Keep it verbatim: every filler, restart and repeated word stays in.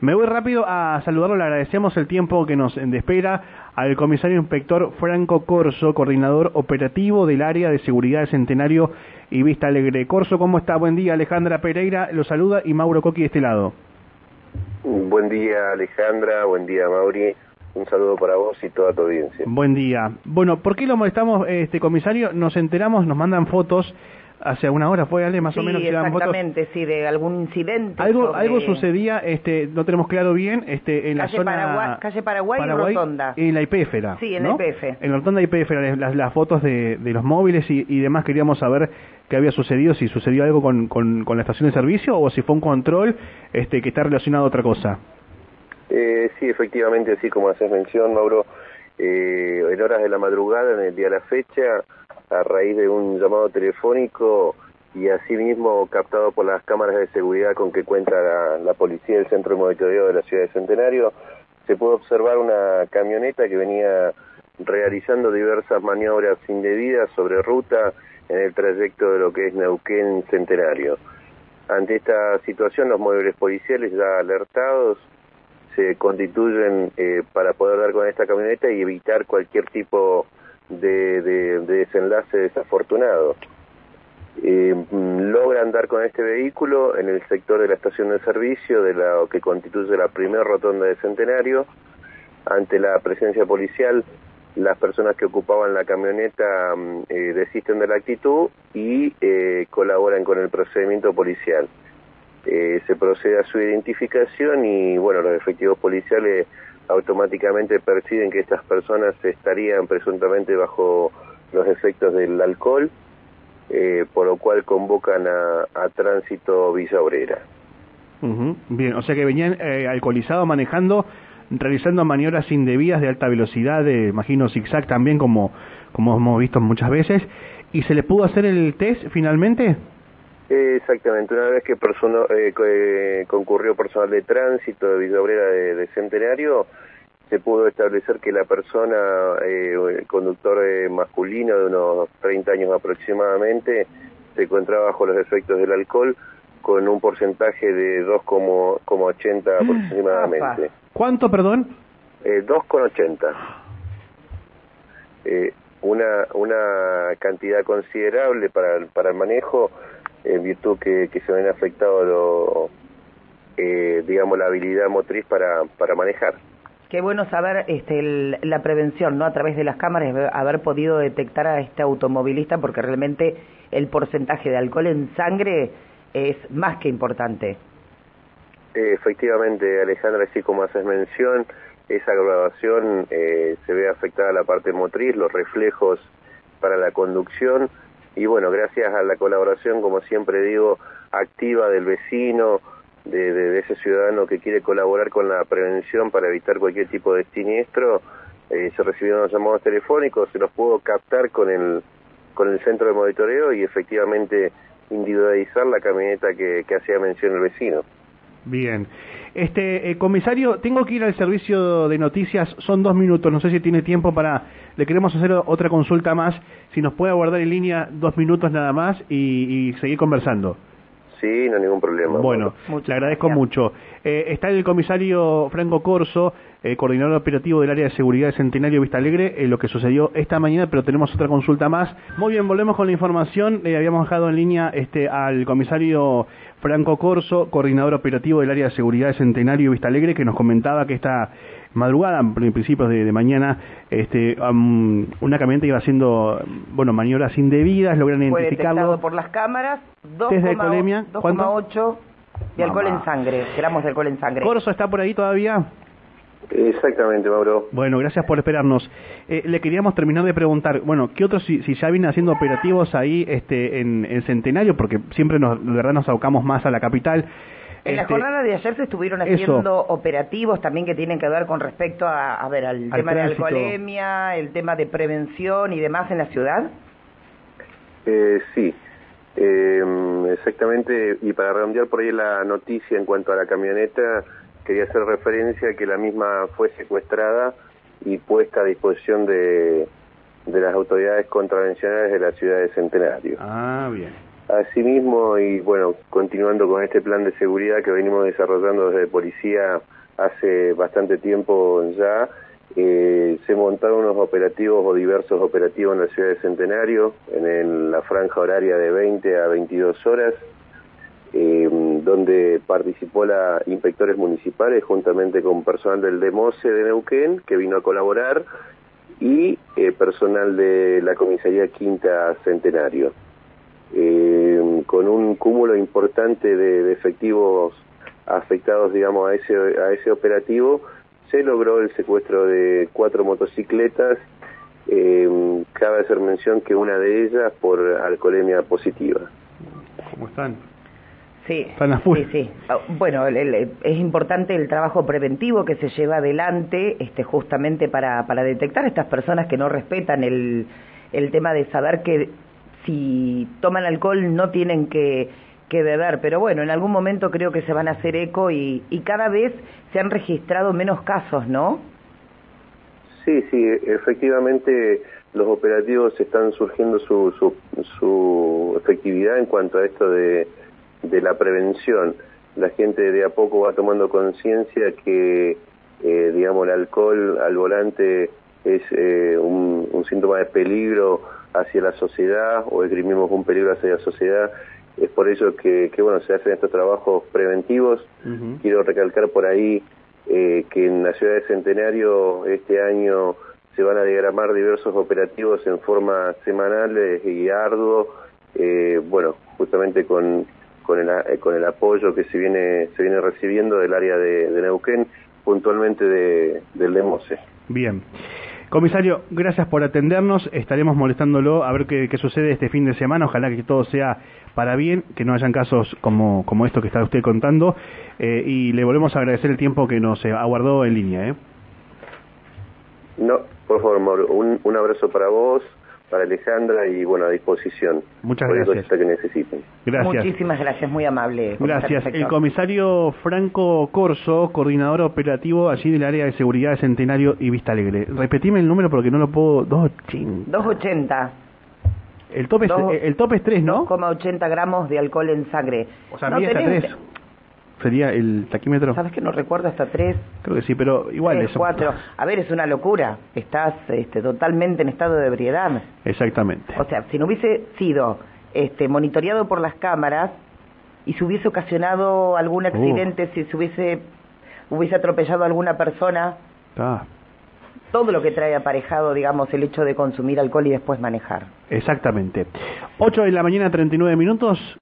Me voy rápido a saludarlo, le agradecemos el tiempo que nos espera al comisario inspector Franco Corzo, coordinador operativo del área de seguridad de Centenario y Vista Alegre. Corzo, ¿cómo está? Buen día, Alejandra Pereira lo saluda y Mauro Coqui de este lado. Buen día, Alejandra, buen día, Mauri. Un saludo para vos y toda tu audiencia. Buen día. Bueno, ¿por qué lo molestamos, este comisario? Nos enteramos, nos mandan fotos, hace una hora fue, Ale, más sí, o menos. Exactamente, fotos. Sí, de algún incidente. Algo sobre... algo sucedía, este, no tenemos claro bien, este, en calle la zona... Paraguay, calle Paraguay, Paraguay y Rotonda. En la I P F era, sí, en ¿no? la I P F. En la Rotonda I P F, las, las fotos de, de los móviles y, y demás, queríamos saber qué había sucedido, si sucedió algo con, con, con la estación de servicio o si fue un control este, que está relacionado a otra cosa. Eh, sí, efectivamente, así como haces mención, Mauro, eh, en horas de la madrugada, en el día de la fecha, a raíz de un llamado telefónico y asimismo captado por las cámaras de seguridad con que cuenta la, la policía del Centro de Monitoreo de la Ciudad de Centenario, se pudo observar una camioneta que venía realizando diversas maniobras indebidas sobre ruta en el trayecto de lo que es Neuquén-Centenario. Ante esta situación, los móviles policiales ya alertados se constituyen eh, para poder dar con esta camioneta y evitar cualquier tipo de, de, de desenlace desafortunado. Eh, logran dar con este vehículo en el sector de la estación de servicio, de lo que constituye la primera rotonda de Centenario. Ante la presencia policial, las personas que ocupaban la camioneta eh, desisten de la actitud y eh, colaboran con el procedimiento policial. Eh, se procede a su identificación y, bueno, los efectivos policiales automáticamente perciben que estas personas estarían presuntamente bajo los efectos del alcohol, eh, por lo cual convocan a, a tránsito Villa Obrera. Uh-huh. Bien, o sea que venían eh, alcoholizados manejando, realizando maniobras indebidas de alta velocidad, de, imagino zigzag también, como, como hemos visto muchas veces, ¿y se les pudo hacer el test finalmente? Exactamente, una vez que persona, eh, concurrió personal de tránsito de Villa Obrera de, de Centenario, se pudo establecer que la persona, eh, el conductor eh, masculino de unos treinta años aproximadamente, se encontraba bajo los efectos del alcohol con un porcentaje de dos coma ochenta aproximadamente. ¿Cuánto, perdón? Eh, dos coma ochenta. Eh, una, una cantidad considerable para el, para el manejo, en virtud que, que se ven afectado lo, eh, digamos la habilidad motriz para para manejar. Qué bueno saber este el, la prevención, ¿no? A través de las cámaras haber podido detectar a este automovilista, porque realmente el porcentaje de alcohol en sangre es más que importante. Eh, efectivamente, Alejandra, así como haces mención, esa graduación eh, se ve afectada la parte motriz, los reflejos para la conducción. Y bueno, gracias a la colaboración, como siempre digo, activa del vecino, de, de, de ese ciudadano que quiere colaborar con la prevención para evitar cualquier tipo de siniestro, eh, se recibieron los llamados telefónicos, se los pudo captar con el con el centro de monitoreo y efectivamente individualizar la camioneta que, que hacía mención el vecino. Bien. Este, eh, comisario, tengo que ir al servicio de noticias, son dos minutos, no sé si tiene tiempo para... Le queremos hacer otra consulta más, si nos puede aguardar en línea dos minutos nada más y, y seguir conversando. Sí, no hay ningún problema. Bueno, muchas le agradezco gracias. Mucho. Eh, está el comisario Franco Corzo, eh, coordinador operativo del área de seguridad de Centenario Vista Alegre, eh, lo que sucedió esta mañana, pero tenemos otra consulta más. Muy bien, volvemos con la información. Le eh, habíamos dejado en línea este, al comisario Franco Corzo, coordinador operativo del área de seguridad de Centenario Vista Alegre, que nos comentaba que esta madrugada, en principios de, de mañana, este, um, una camioneta iba haciendo, bueno, maniobras indebidas, logran identificarlo. Fue detectado por las cámaras, dos coma ocho de alcohol Mamá. en sangre, gramos de alcohol en sangre. ¿Corzo está por ahí todavía? Exactamente, Mauro. Bueno, gracias por esperarnos. Eh, le queríamos terminar de preguntar, bueno, ¿qué otros, si, si ya vienen haciendo operativos ahí este, en, en Centenario? Porque siempre, nos, de verdad, nos abocamos más a la capital. En este, la jornada de ayer se estuvieron haciendo eso. operativos también que tienen que ver con respecto a, a ver, al, al tema tránsito. de la alcoholemia, el tema de prevención y demás en la ciudad. Eh, sí, eh, exactamente. Y para redondear por ahí la noticia en cuanto a la camioneta, quería hacer referencia a que la misma fue secuestrada y puesta a disposición de, de las autoridades contravencionales de la ciudad de Centenario. Ah, bien. Asimismo, y bueno, continuando con este plan de seguridad que venimos desarrollando desde policía hace bastante tiempo ya, eh, se montaron unos operativos o diversos operativos en la ciudad de Centenario, en, en la franja horaria de veinte a veintidós horas, eh, donde participó la inspectores municipales juntamente con personal del DEMOSE de Neuquén, que vino a colaborar, y eh, personal de la comisaría Quinta Centenario, eh, con un cúmulo importante de, de efectivos afectados, digamos, a ese, a ese operativo. Se logró el secuestro de cuatro motocicletas, eh, cabe hacer mención que una de ellas por alcoholemia positiva. ¿Cómo están? Sí, sí, sí. Bueno, el, el, es importante el trabajo preventivo que se lleva adelante, este, justamente para, para detectar a estas personas que no respetan el, el tema de saber que si toman alcohol no tienen que, que beber, pero bueno, en algún momento creo que se van a hacer eco y, y cada vez se han registrado menos casos, ¿no? Sí, sí, efectivamente los operativos están surgiendo su, su, su efectividad en cuanto a esto de... de la prevención. La gente de a poco va tomando conciencia que, eh, digamos, el alcohol al volante es eh, un, un síntoma de peligro hacia la sociedad, o esgrimimos un peligro hacia la sociedad. Es por ello que, que bueno, se hacen estos trabajos preventivos. Uh-huh. Quiero recalcar por ahí eh, que en la ciudad de Centenario este año se van a diagramar diversos operativos en forma semanal y arduo, eh, bueno, justamente con con el con el apoyo que se viene se viene recibiendo del área de, de Neuquén, puntualmente de, del DEMOSE. Bien. Comisario, gracias por atendernos. Estaremos molestándolo a ver qué, qué sucede este fin de semana. Ojalá que todo sea para bien, que no hayan casos como, como esto que está usted contando. Eh, y le volvemos a agradecer el tiempo que nos aguardó en línea. ¿eh? No, por favor, Mauro. Un, un abrazo para vos, para Alejandra, y bueno, a disposición. Muchas gracias. Que necesiten. Gracias. Muchísimas gracias, muy amable. Gracias. El comisario Franco Corzo, coordinador operativo allí del área de seguridad de Centenario y Vista Alegre. Repetime el número porque no lo puedo. doscientos ochenta. El tope, dos, es, el tope es tres, ¿no? dos coma ochenta gramos de alcohol en sangre. O sea, no mide hasta tres. Sería el taquímetro. ¿Sabes que no recuerdo hasta tres? Creo que sí, pero igual tres, eso. cuatro. A ver, es una locura. Estás este, totalmente en estado de ebriedad. Exactamente. O sea, si no hubiese sido este, monitoreado por las cámaras y se hubiese ocasionado algún accidente, uh. si se hubiese, hubiese atropellado a alguna persona. Ah. Todo lo que trae aparejado, digamos, el hecho de consumir alcohol y después manejar. Exactamente. ocho de la mañana, treinta y nueve minutos.